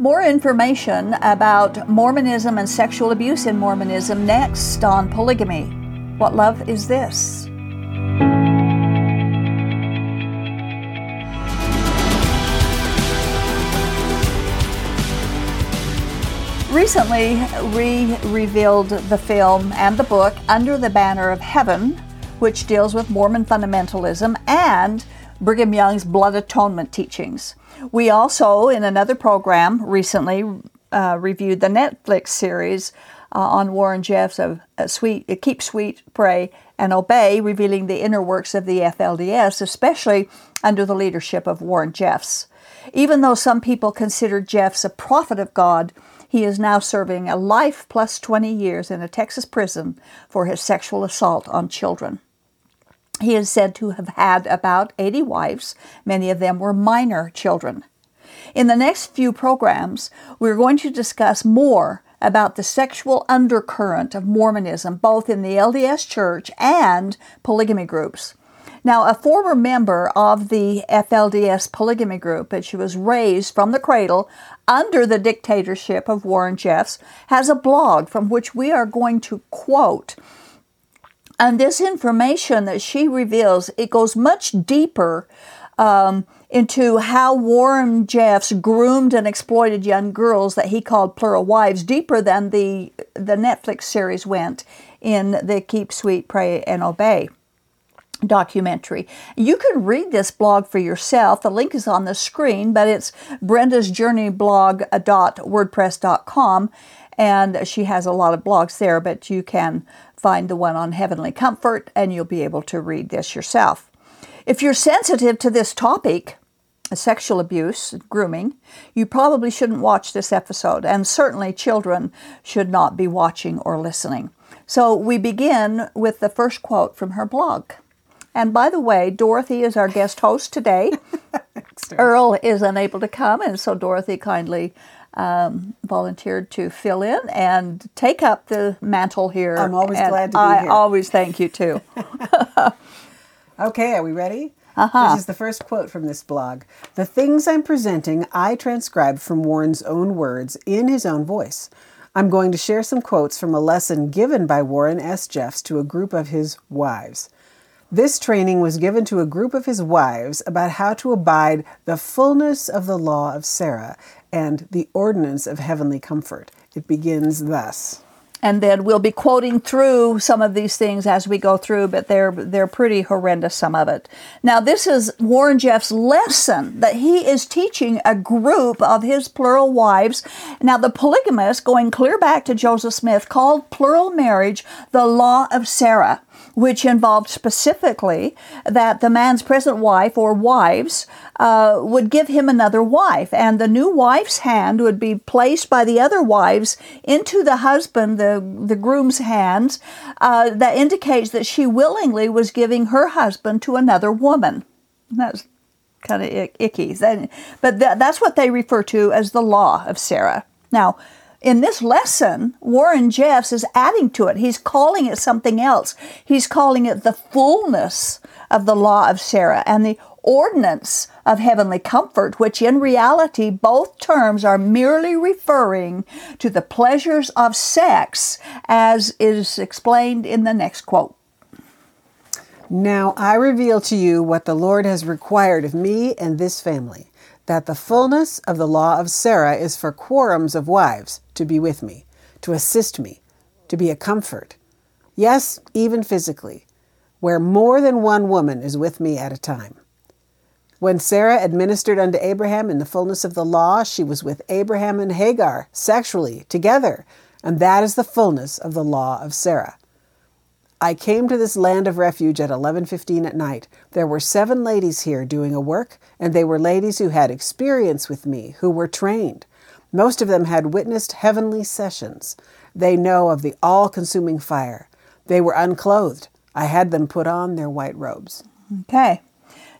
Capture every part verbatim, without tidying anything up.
More information about Mormonism and sexual abuse in Mormonism next on Polygamy. What Love Is This? Recently, we revealed the film and the book Under the Banner of Heaven, which deals with Mormon fundamentalism and Brigham Young's blood atonement teachings. We also, in another program recently, uh, reviewed the Netflix series uh, on Warren Jeffs of uh, Sweet, uh, Keep Sweet, Pray and Obey, revealing the inner works of the F L D S, especially under the leadership of Warren Jeffs. Even though some people consider Jeffs a prophet of God, he is now serving a life plus twenty years in a Texas prison for his sexual assault on children. He is said to have had about eighty wives. Many of them were minor children. In the next few programs, we're going to discuss more about the sexual undercurrent of Mormonism, both in the L D S Church and polygamy groups. Now, a former member of the F L D S polygamy group, and she was raised from the cradle under the dictatorship of Warren Jeffs, has a blog from which we are going to quote. And this information that she reveals, it goes much deeper um, into how Warren Jeffs groomed and exploited young girls that he called plural wives, deeper than the, the Netflix series went in the Keep Sweet, Pray, and Obey documentary. You can read this blog for yourself. The link is on the screen, but it's Brenda's Journey Blog dot wordpress dot com, and she has a lot of blogs there, but you can find the one on Heavenly Comfort, and you'll be able to read this yourself. If you're sensitive to this topic, sexual abuse, grooming, you probably shouldn't watch this episode, and certainly children should not be watching or listening. So we begin with the first quote from her blog. And by the way, Dorothy is our guest host today. Earl is unable to come, and so Dorothy kindly um, volunteered to fill in and take up the mantle here. I'm always glad to be I here. I always thank you, too. Okay, are we ready? Uh-huh. This is the first quote from this blog. "The things I'm presenting, I transcribe from Warren's own words in his own voice. I'm going to share some quotes from a lesson given by Warren S. Jeffs to a group of his wives. This training was given to a group of his wives about how to abide the fullness of the law of Sarah and the ordinance of heavenly comfort. It begins thus." And then we'll be quoting through some of these things as we go through, but they're they're pretty horrendous, some of it. Now, this is Warren Jeffs' lesson that he is teaching a group of his plural wives. Now, the polygamists, going clear back to Joseph Smith, called plural marriage the law of Sarah, which involved specifically that the man's present wife or wives uh, would give him another wife, and the new wife's hand would be placed by the other wives into the husband, the, the groom's hands, uh, that indicates that she willingly was giving her husband to another woman. That's kind of icky. But that's what they refer to as the law of Sarah. Now, in this lesson, Warren Jeffs is adding to it. He's calling it something else. He's calling it the fullness of the law of Sarah and the ordinance of heavenly comfort, which in reality, both terms are merely referring to the pleasures of sex, as is explained in the next quote. "Now I reveal to you what the Lord has required of me and this family, that the fullness of the law of Sarah is for quorums of wives to be with me, to assist me, to be a comfort. Yes, even physically, where more than one woman is with me at a time. When Sarah administered unto Abraham in the fullness of the law, she was with Abraham and Hagar sexually together, and that is the fullness of the law of Sarah. I came to this land of refuge at eleven fifteen at night. There were seven ladies here doing a work, and they were ladies who had experience with me, who were trained. Most of them had witnessed heavenly sessions. They know of the all-consuming fire. They were unclothed. I had them put on their white robes." Okay.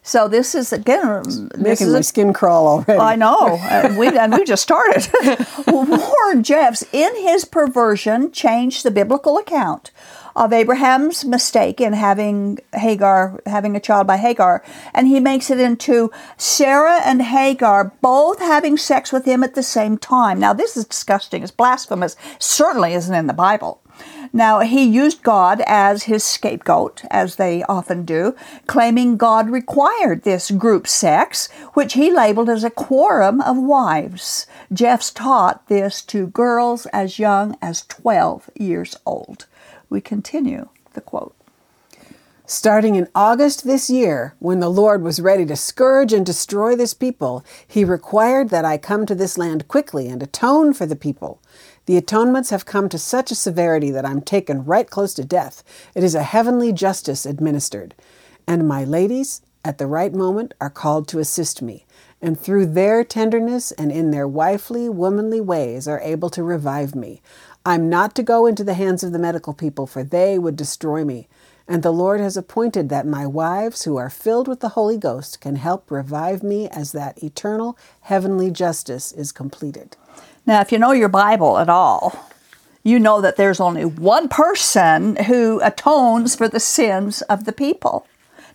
So this is, again... This Making is my a, skin crawl already. I know. and, we, and we just started. Warren Jeffs, in his perversion, changed the biblical account of Abraham's mistake in having Hagar, having a child by Hagar, and he makes it into Sarah and Hagar both having sex with him at the same time. Now, this is disgusting. It's blasphemous. Certainly isn't in the Bible. Now, he used God as his scapegoat, as they often do, claiming God required this group sex, which he labeled as a quorum of wives. Jeffs taught this to girls as young as twelve years old. We continue the quote. Starting in August this year, when the Lord was ready to scourge and destroy this people, he required that I come to this land quickly and atone for the people. The atonements have come to such a severity that I'm taken right close to death. It is a heavenly justice administered. And my ladies, at the right moment, are called to assist me, and through their tenderness and in their wifely, womanly ways are able to revive me. I'm not to go into the hands of the medical people, for they would destroy me. And the Lord has appointed that my wives, who are filled with the Holy Ghost, can help revive me as that eternal, heavenly justice is completed. Now, if you know your Bible at all, you know that there's only one person who atones for the sins of the people.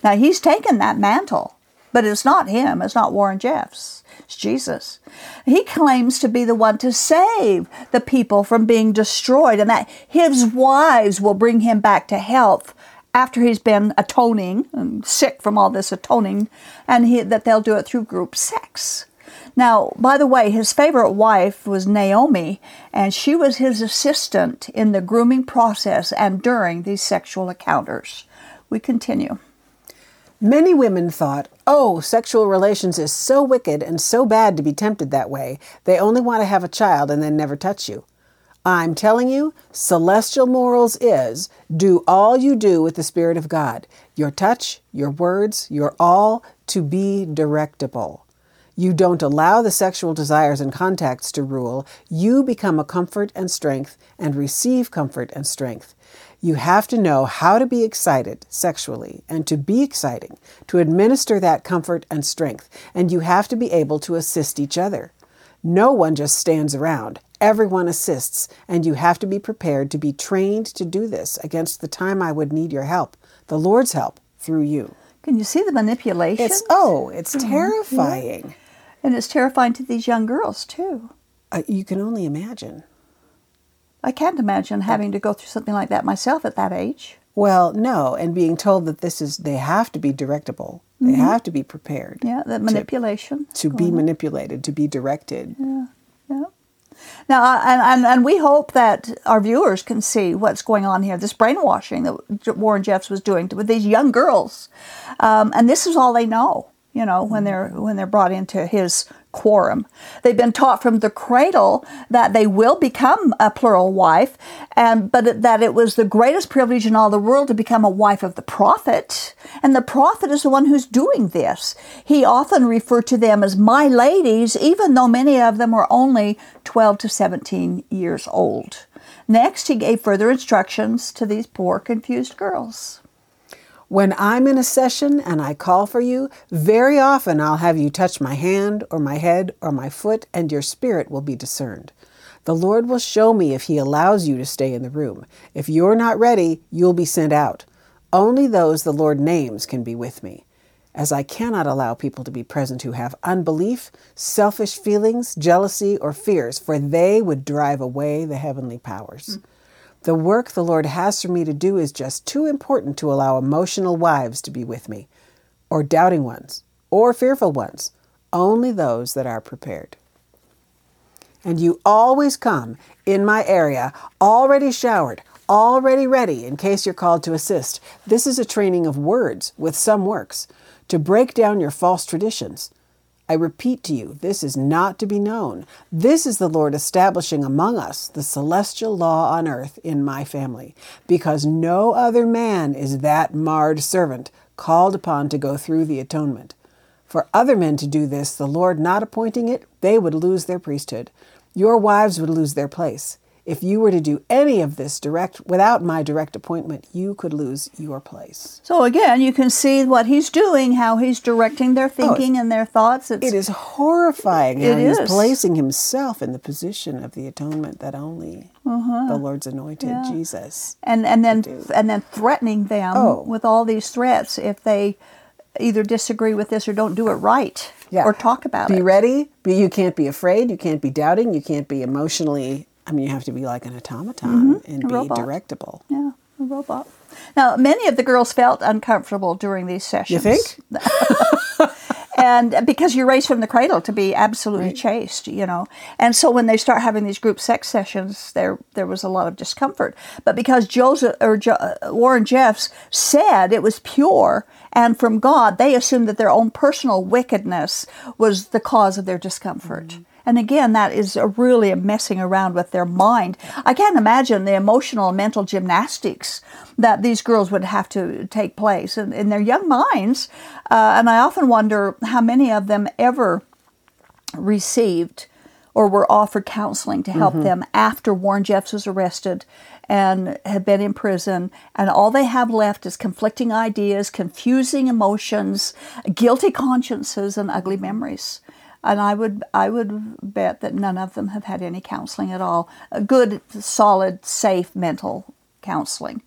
Now, he's taken that mantle, but it's not him. It's not Warren Jeffs. It's Jesus. He claims to be the one to save the people from being destroyed, and that his wives will bring him back to health after he's been atoning and sick from all this atoning, and he, that they'll do it through group sex. Now, by the way, his favorite wife was Naomi, and she was his assistant in the grooming process and during these sexual encounters. We continue. Many women thought, oh, sexual relations is so wicked and so bad to be tempted that way. They only want to have a child and then never touch you. I'm telling you, celestial morals is do all you do with the Spirit of God, your touch, your words, your all to be directable. You don't allow the sexual desires and contacts to rule. You become a comfort and strength and receive comfort and strength. You have to know how to be excited sexually and to be exciting, to administer that comfort and strength, and you have to be able to assist each other. No one just stands around. Everyone assists, and you have to be prepared to be trained to do this against the time I would need your help, the Lord's help, through you. Can you see the manipulation? It's, oh, it's mm-hmm. terrifying. Yeah. And it's terrifying to these young girls, too. Uh, you can only imagine. I can't imagine having to go through something like that myself at that age. Well, no, and being told that this is, they have to be directable. Mm-hmm. They have to be prepared. Yeah, that manipulation. To, to be on. manipulated, to be directed. Yeah, yeah. Now, and, and, and we hope that our viewers can see what's going on here, this brainwashing that Warren Jeffs was doing with these young girls. Um, and this is all they know. You know, when they're when they're brought into his quorum. They've been taught from the cradle that they will become a plural wife, and but that it was the greatest privilege in all the world to become a wife of the prophet. And the prophet is the one who's doing this. He often referred to them as my ladies, even though many of them were only twelve to seventeen years old. Next, he gave further instructions to these poor, confused girls. When I'm in a session and I call for you, very often I'll have you touch my hand or my head or my foot, and your spirit will be discerned. The Lord will show me if he allows you to stay in the room. If you're not ready, you'll be sent out. Only those the Lord names can be with me. As I cannot allow people to be present who have unbelief, selfish feelings, jealousy, or fears, for they would drive away the heavenly powers. Mm-hmm. The work the Lord has for me to do is just too important to allow emotional wives to be with me, or doubting ones, or fearful ones, only those that are prepared. And you always come in my area, already showered, already ready, in case you're called to assist. This is a training of words with some works, to break down your false traditions. I repeat to you, this is not to be known. This is the Lord establishing among us the celestial law on earth in my family, because no other man is that marred servant called upon to go through the atonement. For other men to do this, the Lord not appointing it, they would lose their priesthood. Your wives would lose their place. If you were to do any of this direct, without my direct appointment, you could lose your place. So again, you can see what he's doing, how he's directing their thinking oh, and their thoughts. It's, it is horrifying it how is. He's placing himself in the position of the atonement that only uh-huh. the Lord's anointed yeah. Jesus and and then and then threatening them oh. with all these threats if they either disagree with this or don't do it right yeah. or talk about be it. Be ready. Be, you can't be afraid. You can't be doubting. You can't be emotionally... I mean, you have to be like an automaton mm-hmm. and be directable. Yeah, a robot. Now, many of the girls felt uncomfortable during these sessions. You think? And because you're raised from the cradle to be absolutely right. chaste, you know. And so when they start having these group sex sessions, there there was a lot of discomfort. But because Joseph or jo- Warren Jeffs said it was pure and from God, they assumed that their own personal wickedness was the cause of their discomfort. Mm-hmm. And again, that is a really a messing around with their mind. I can't imagine the emotional and mental gymnastics that these girls would have to take place in, in their young minds. Uh, and I often wonder how many of them ever received or were offered counseling to help mm-hmm. them after Warren Jeffs was arrested and had been in prison. And all they have left is conflicting ideas, confusing emotions, guilty consciences, and ugly memories. And I would I would bet that none of them have had any counseling at all. A good, solid, safe mental counseling.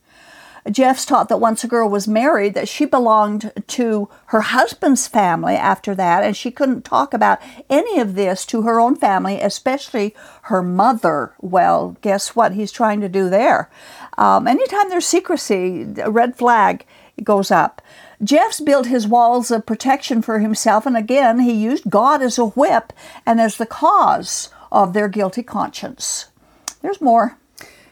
Jeffs taught that once a girl was married, that she belonged to her husband's family after that, and she couldn't talk about any of this to her own family, especially her mother. Well, guess what he's trying to do there? Um, anytime there's secrecy, a red flag goes up. Jeffs built his walls of protection for himself, and again, he used God as a whip and as the cause of their guilty conscience. There's more.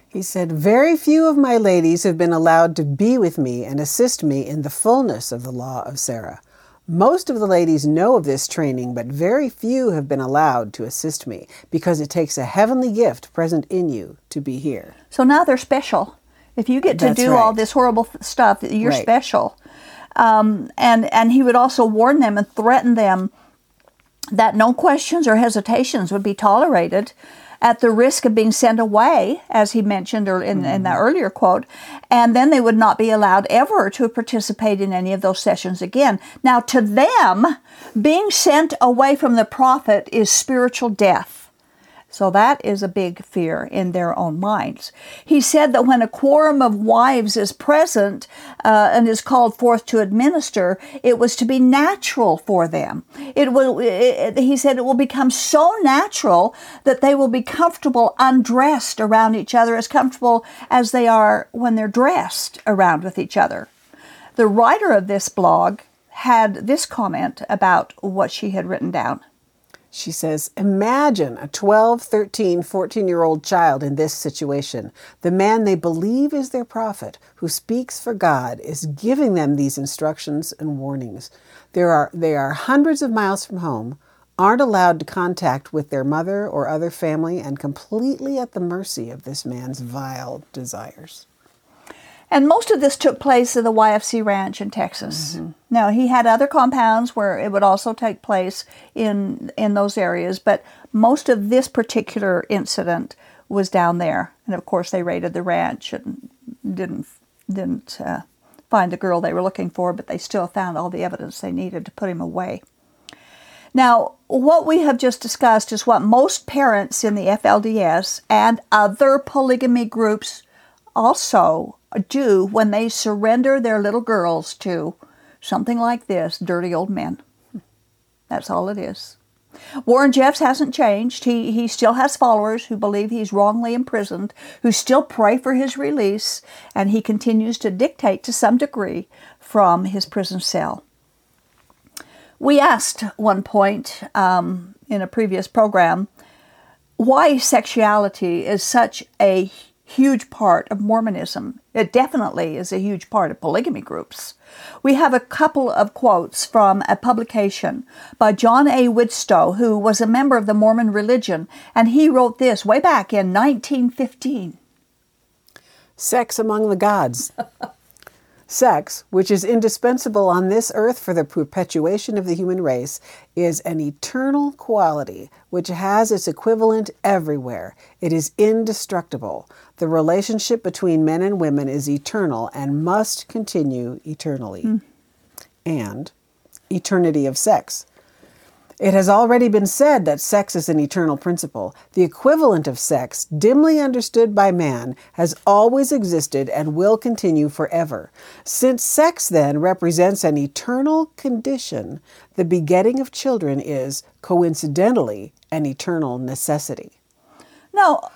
He said, "Very few of my ladies have been allowed to be with me and assist me in the fullness of the law of Sarah. Most of the ladies know of this training, but very few have been allowed to assist me, because it takes a heavenly gift present in you to be here." So now they're special. If you get to That's do right. all this horrible stuff, you're right. special. Um, and, and he would also warn them and threaten them that no questions or hesitations would be tolerated at the risk of being sent away, as he mentioned or in, mm-hmm. in the earlier quote, and then they would not be allowed ever to participate in any of those sessions again. Now, to them, being sent away from the prophet is spiritual death. So that is a big fear in their own minds. He said that when a quorum of wives is present uh, and is called forth to administer, it was to be natural for them. It will. It, he said it will become so natural that they will be comfortable undressed around each other, as comfortable as they are when they're dressed around with each other. The writer of this blog had this comment about what she had written down. She says, "Imagine a twelve, thirteen, fourteen-year-old child in this situation. The man they believe is their prophet, who speaks for God, is giving them these instructions and warnings. There are, they are hundreds of miles from home, aren't allowed to contact with their mother or other family, and completely at the mercy of this man's vile desires." And most of this took place at the Y F C Ranch in Texas. Mm-hmm. Now, he had other compounds where it would also take place in in those areas, but most of this particular incident was down there. And, of course, they raided the ranch and didn't, didn't uh, find the girl they were looking for, but they still found all the evidence they needed to put him away. Now, what we have just discussed is what most parents in the F L D S and other polygamy groups also do when they surrender their little girls to something like this, dirty old men. That's all it is. Warren Jeffs hasn't changed. He he still has followers who believe he's wrongly imprisoned, who still pray for his release, and he continues to dictate to some degree from his prison cell. We asked one point um, in a previous program why sexuality is such a huge part of Mormonism. It definitely is a huge part of polygamy groups. We have a couple of quotes from a publication by John A. Widtsoe, who was a member of the Mormon religion, and he wrote this way back in nineteen fifteen. "Sex among the gods. Sex, which is indispensable on this earth for the perpetuation of the human race, is an eternal quality which has its equivalent everywhere. It is indestructible. The relationship between men and women is eternal and must continue eternally. Mm. And eternity of sex. It has already been said that sex is an eternal principle. The equivalent of sex, dimly understood by man, has always existed and will continue forever. Since sex, then, represents an eternal condition, the begetting of children is, coincidentally, an eternal necessity. Now,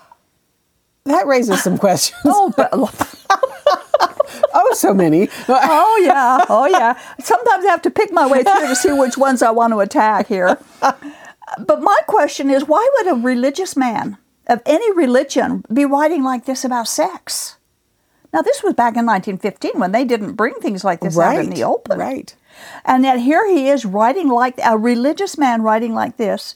that raises some questions. Oh, but... Oh, so many. Oh, yeah. Oh, yeah. Sometimes I have to pick my way through to see which ones I want to attack here. But my question is, why would a religious man of any religion be writing like this about sex? Now, this was back in nineteen fifteen when they didn't bring things like this right out in the open. Right. And yet here he is writing like a religious man writing like this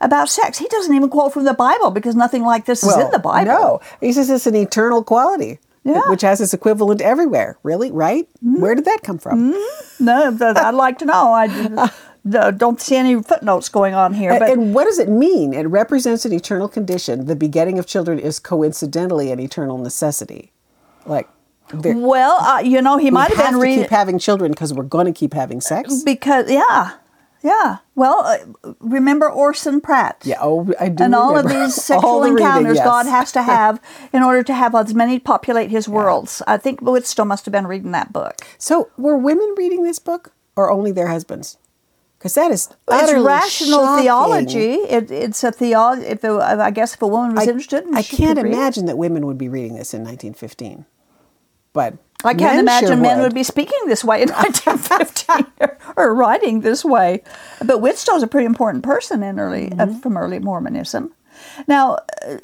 about sex. He doesn't even quote from the Bible because nothing like this well, is in the Bible. No. He says it's an eternal quality. Yeah. Which has its equivalent everywhere. Really? Right? Mm. Where did that come from? Mm. No, I'd like to know. I don't see any footnotes going on here. But and, and what does it mean? It represents an eternal condition. The begetting of children is coincidentally an eternal necessity. Like, well, uh, you know, he might have been reading. We have to keep having children because we're going to keep having sex. Because, yeah. Yeah. Well, uh, remember Orson Pratt? Yeah, oh, I do. And all remember. of these sexual the encounters reading, yes. God has to have in order to have as many populate his yeah. worlds. I think Widtsoe must have been reading that book. So were women reading this book or only their husbands? Because that is utterly It's rational shocking. theology. It, it's a theology. If it, I guess if a woman was I, interested in I can't imagine that women would be reading this in nineteen fifteen. But... I can't men imagine sure men would. would be speaking this way in nineteen fifteen or, or writing this way. But Widtsoe's a pretty important person in early mm-hmm. uh, from early Mormonism. Now,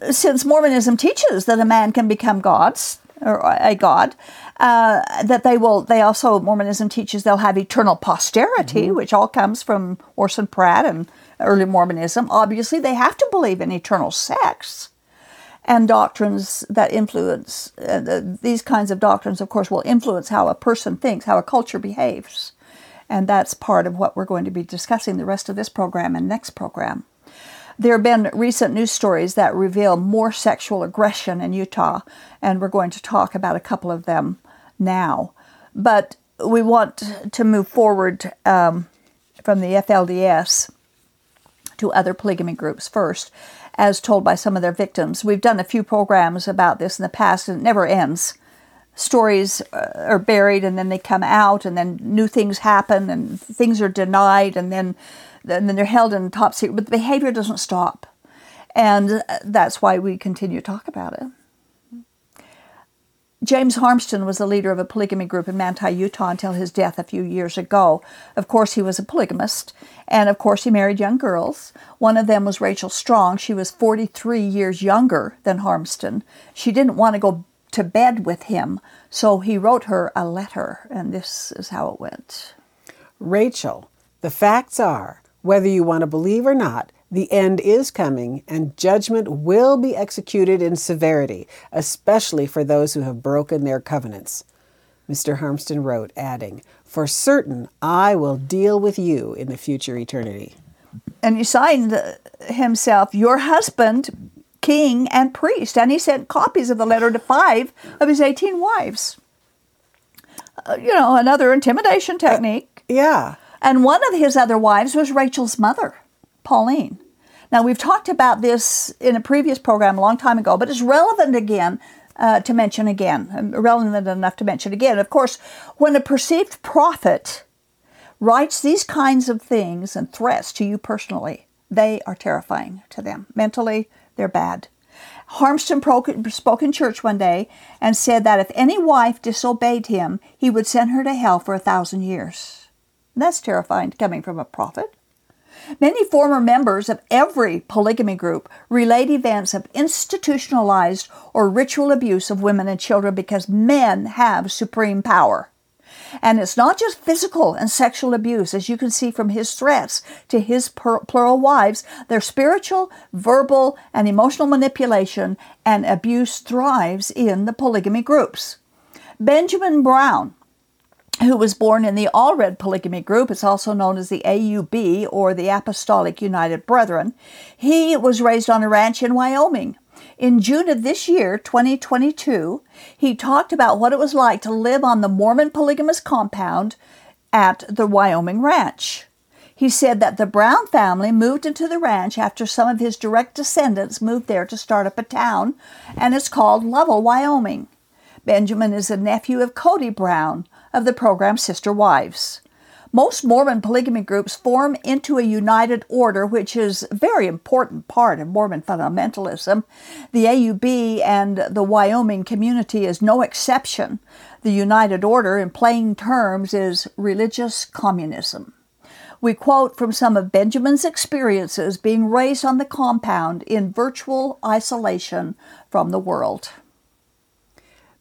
uh, since Mormonism teaches that a man can become gods or a god, uh, that they will. They also Mormonism teaches they'll have eternal posterity, mm-hmm. which all comes from Orson Pratt and early Mormonism. Obviously, they have to believe in eternal sex. And doctrines that influence, uh, the, these kinds of doctrines, of course, will influence how a person thinks, how a culture behaves. And that's part of what we're going to be discussing the rest of this program and next program. There have been recent news stories that reveal more sexual aggression in Utah, and we're going to talk about a couple of them now. But we want to move forward um, from the F L D S to other polygamy groups first, as told by some of their victims. We've done a few programs about this in the past, and it never ends. Stories are buried, and then they come out, and then new things happen, and things are denied, and then and then they're held in top secret. But the behavior doesn't stop, and that's why we continue to talk about it. James Harmston was the leader of a polygamy group in Manti, Utah until his death a few years ago. Of course, he was a polygamist, and of course, he married young girls. One of them was Rachel Strong. She was forty-three years younger than Harmston. She didn't want to go to bed with him, so he wrote her a letter, and this is how it went. Rachel, the facts are, whether you want to believe or not, the end is coming, and judgment will be executed in severity, especially for those who have broken their covenants. Mister Harmston wrote, adding, "For certain, I will deal with you in the future eternity." And he signed himself, "Your husband, king, and priest," and he sent copies of the letter to five of his eighteen wives. Uh, you know, another intimidation technique. Uh, yeah. And one of his other wives was Rachel's mother, Pauline. Now, we've talked about this in a previous program a long time ago, but it's relevant again uh, to mention again, relevant enough to mention again. Of course, when a perceived prophet writes these kinds of things and threats to you personally, they are terrifying to them. Mentally, they're bad. Harmston spoke in church one day and said that if any wife disobeyed him, he would send her to hell for a thousand years. And that's terrifying coming from a prophet. Many former members of every polygamy group relate events of institutionalized or ritual abuse of women and children because men have supreme power. And it's not just physical and sexual abuse, as you can see from his threats to his per- plural wives. Their spiritual, verbal, and emotional manipulation and abuse thrives in the polygamy groups. Benjamin Brown, who was born in the Allred polygamy group. It's also known as the A U B, or the Apostolic United Brethren. He was raised on a ranch in Wyoming. In June of this year, twenty twenty-two, he talked about what it was like to live on the Mormon polygamous compound at the Wyoming ranch. He said that the Brown family moved into the ranch after some of his direct descendants moved there to start up a town, and it's called Lovell, Wyoming. Benjamin is a nephew of Cody Brown of the program Sister Wives. Most Mormon polygamy groups form into a united order, which is a very important part of Mormon fundamentalism. The A U B and the Wyoming community is no exception. The united order, in plain terms, is religious communism. We quote from some of Benjamin's experiences being raised on the compound in virtual isolation from the world.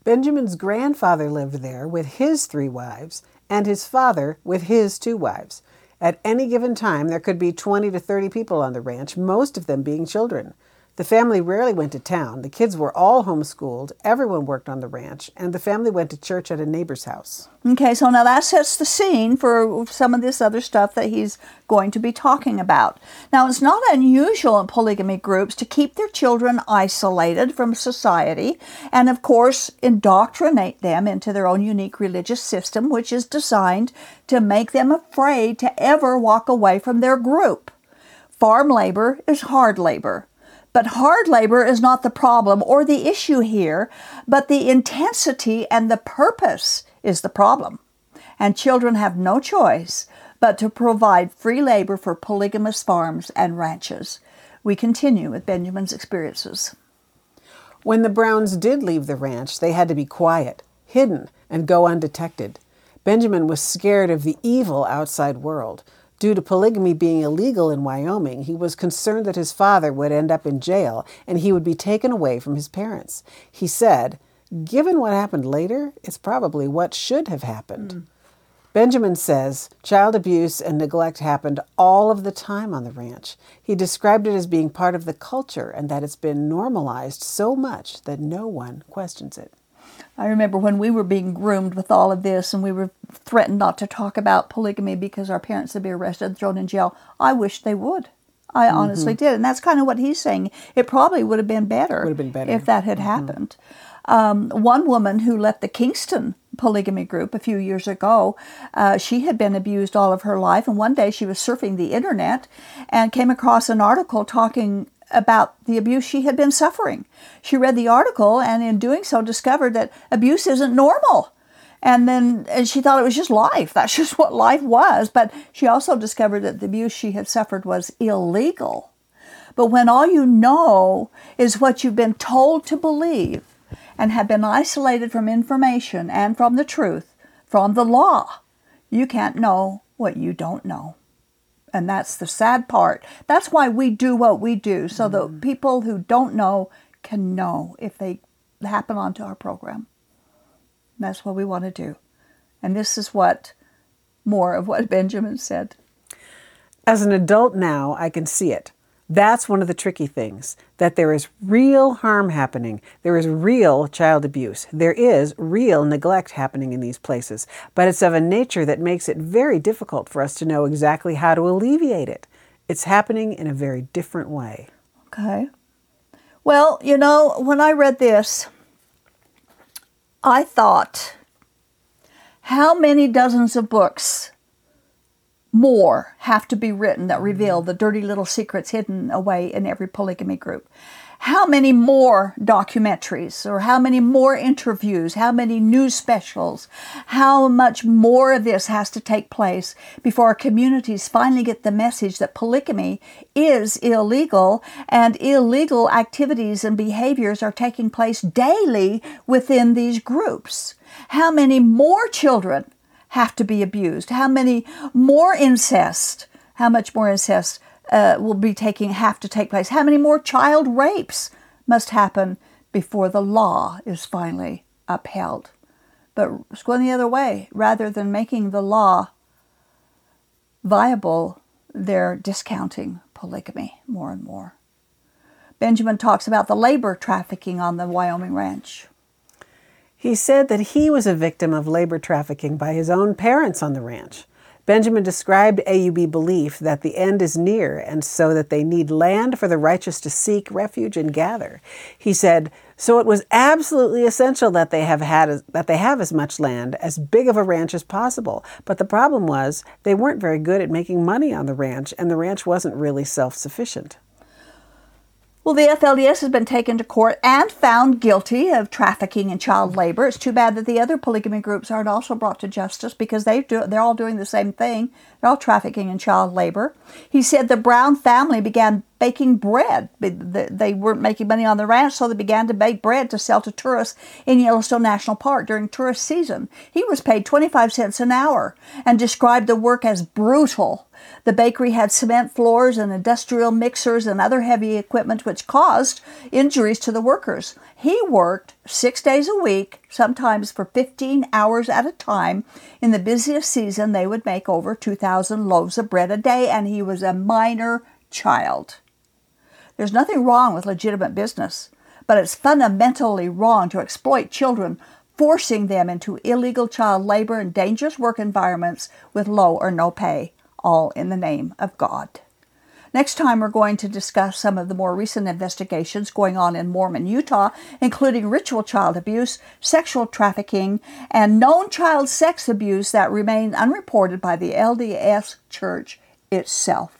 Benjamin's grandfather lived there with his three wives, and his father with his two wives. At any given time, there could be twenty to thirty people on the ranch, most of them being children. The family rarely went to town. The kids were all homeschooled. Everyone worked on the ranch, and the family went to church at a neighbor's house. Okay, so now that sets the scene for some of this other stuff that he's going to be talking about. Now, it's not unusual in polygamy groups to keep their children isolated from society and, of course, indoctrinate them into their own unique religious system, which is designed to make them afraid to ever walk away from their group. Farm labor is hard labor. But hard labor is not the problem or the issue here, but the intensity and the purpose is the problem. And children have no choice but to provide free labor for polygamous farms and ranches. We continue with Benjamin's experiences. When the Browns did leave the ranch, they had to be quiet, hidden, and go undetected. Benjamin was scared of the evil outside world. Due to polygamy being illegal in Wyoming, he was concerned that his father would end up in jail and he would be taken away from his parents. He said, "Given what happened later, it's probably what should have happened." Mm. Benjamin says child abuse and neglect happened all of the time on the ranch. He described it as being part of the culture and that it's been normalized so much that no one questions it. I remember when we were being groomed with all of this and we were threatened not to talk about polygamy because our parents would be arrested and thrown in jail. I wish they would. I mm-hmm. honestly did. And that's kind of what he's saying. It probably would have been better, would have been better. if that had mm-hmm. happened. Um, one woman who left the Kingston polygamy group a few years ago, uh, she had been abused all of her life. And one day she was surfing the internet and came across an article talking about the abuse she had been suffering. She read the article and in doing so discovered that abuse isn't normal. And then and she thought it was just life. That's just what life was. But she also discovered that the abuse she had suffered was illegal. But when all you know is what you've been told to believe and have been isolated from information and from the truth, from the law, you can't know what you don't know. And that's the sad part. That's why we do what we do, so that people who don't know can know if they happen onto our program. And that's what we want to do. And this is what more of what Benjamin said. As an adult now, I can see it. That's one of the tricky things, that there is real harm happening. There is real child abuse. There is real neglect happening in these places, but it's of a nature that makes it very difficult for us to know exactly how to alleviate it. It's happening in a very different way. Okay. Well, you know, when I read this, I thought, how many dozens of books more have to be written that reveal the dirty little secrets hidden away in every polygamy group? How many more documentaries, or how many more interviews, how many news specials, how much more of this has to take place before our communities finally get the message that polygamy is illegal and illegal activities and behaviors are taking place daily within these groups? How many more children have to be abused? How many more incest, how much more incest uh, will be taking, have to take place? How many more child rapes must happen before the law is finally upheld? But it's going the other way. Rather than making the law viable, they're discounting polygamy more and more. Benjamin talks about the labor trafficking on the Wyoming ranch. He said that he was a victim of labor trafficking by his own parents on the ranch. Benjamin described A U B belief that the end is near, and so that they need land for the righteous to seek refuge and gather. He said, so it was absolutely essential that they have had that they have as much land, as big of a ranch as possible. But the problem was they weren't very good at making money on the ranch, and the ranch wasn't really self-sufficient. Well, the F L D S has been taken to court and found guilty of trafficking and child labor. It's too bad that the other polygamy groups aren't also brought to justice, because they do, they're all doing the same thing. They're all trafficking and child labor. He said the Brown family began baking bread. They weren't making money on the ranch, so they began to bake bread to sell to tourists in Yellowstone National Park during tourist season. He was paid twenty-five cents an hour and described the work as brutal. The bakery had cement floors and industrial mixers and other heavy equipment, which caused injuries to the workers. He worked six days a week, sometimes for fifteen hours at a time. In the busiest season, they would make over two thousand loaves of bread a day, and he was a minor child. There's nothing wrong with legitimate business, but it's fundamentally wrong to exploit children, forcing them into illegal child labor and dangerous work environments with low or no pay, all in the name of God. Next time, we're going to discuss some of the more recent investigations going on in Mormon Utah, including ritual child abuse, sexual trafficking, and known child sex abuse that remain unreported by the L D S Church itself.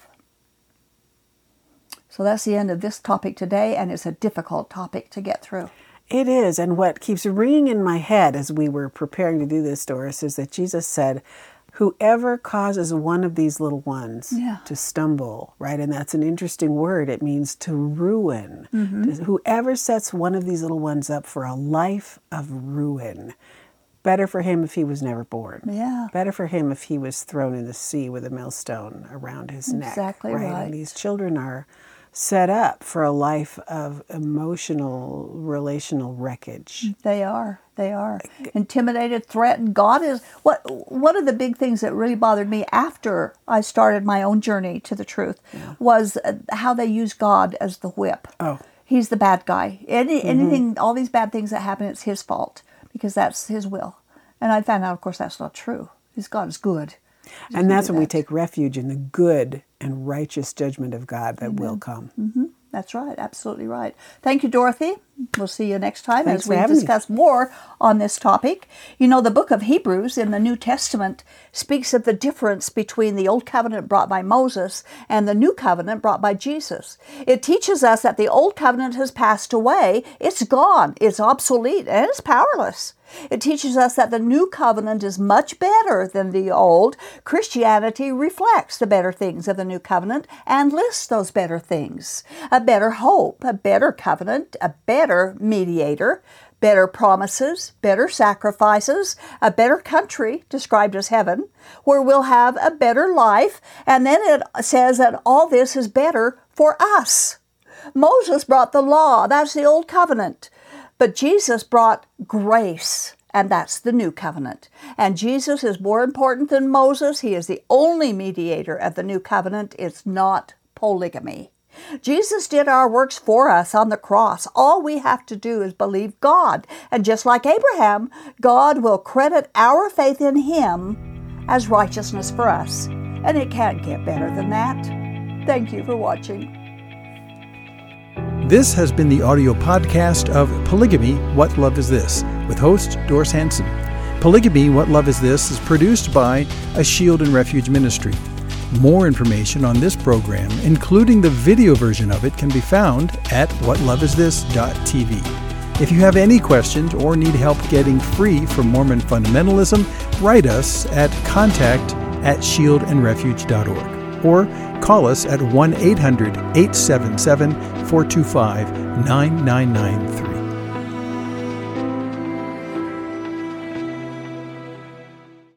So that's the end of this topic today, and it's a difficult topic to get through. It is, and what keeps ringing in my head as we were preparing to do this, Doris, is that Jesus said, whoever causes one of these little ones yeah. to stumble, right? And that's an interesting word. It means to ruin. Mm-hmm. Whoever sets one of these little ones up for a life of ruin, better for him if he was never born. Yeah. Better for him if he was thrown in the sea with a millstone around his exactly neck. Exactly right? right. And these children are set up for a life of emotional, relational wreckage. They are. They are. Intimidated, threatened. God is... What, one of the big things that really bothered me after I started my own journey to the truth yeah. was how they use God as the whip. Oh. He's the bad guy. Any, mm-hmm. Anything, all these bad things that happen, it's his fault, because that's his will. And I found out, of course, that's not true. Because God is good. And that's when that. we take refuge in the good and righteous judgment of God that Amen. will come. Mm-hmm. That's right. Absolutely right. Thank you, Dorothy. We'll see you next time Thanks as we discuss me. more on this topic. You know, the book of Hebrews in the New Testament speaks of the difference between the Old Covenant brought by Moses and the New Covenant brought by Jesus. It teaches us that the Old Covenant has passed away. It's gone. It's obsolete, and it's powerless. It teaches us that the New Covenant is much better than the Old. Christianity reflects the better things of the New Covenant and lists those better things. A better hope, a better covenant, a better mediator, better promises, better sacrifices, a better country described as heaven, where we'll have a better life. And then it says that all this is better for us. Moses brought the law. That's the Old Covenant. But Jesus brought grace, and that's the New Covenant. And Jesus is more important than Moses. He is the only mediator of the New Covenant. It's not polygamy. Jesus did our works for us on the cross. All we have to do is believe God. And just like Abraham, God will credit our faith in him as righteousness for us. And it can't get better than that. Thank you for watching. This has been the audio podcast of Polygamy, What Love Is This? With host Doris Hansen. Polygamy, What Love Is This? is produced by A Shield and Refuge Ministry. More information on this program, including the video version of it, can be found at what love is this dot t v. If you have any questions or need help getting free from Mormon fundamentalism, write us at contact at shield and refuge dot org. Or call us at one eight hundred eight seven seven four two five nine nine nine three.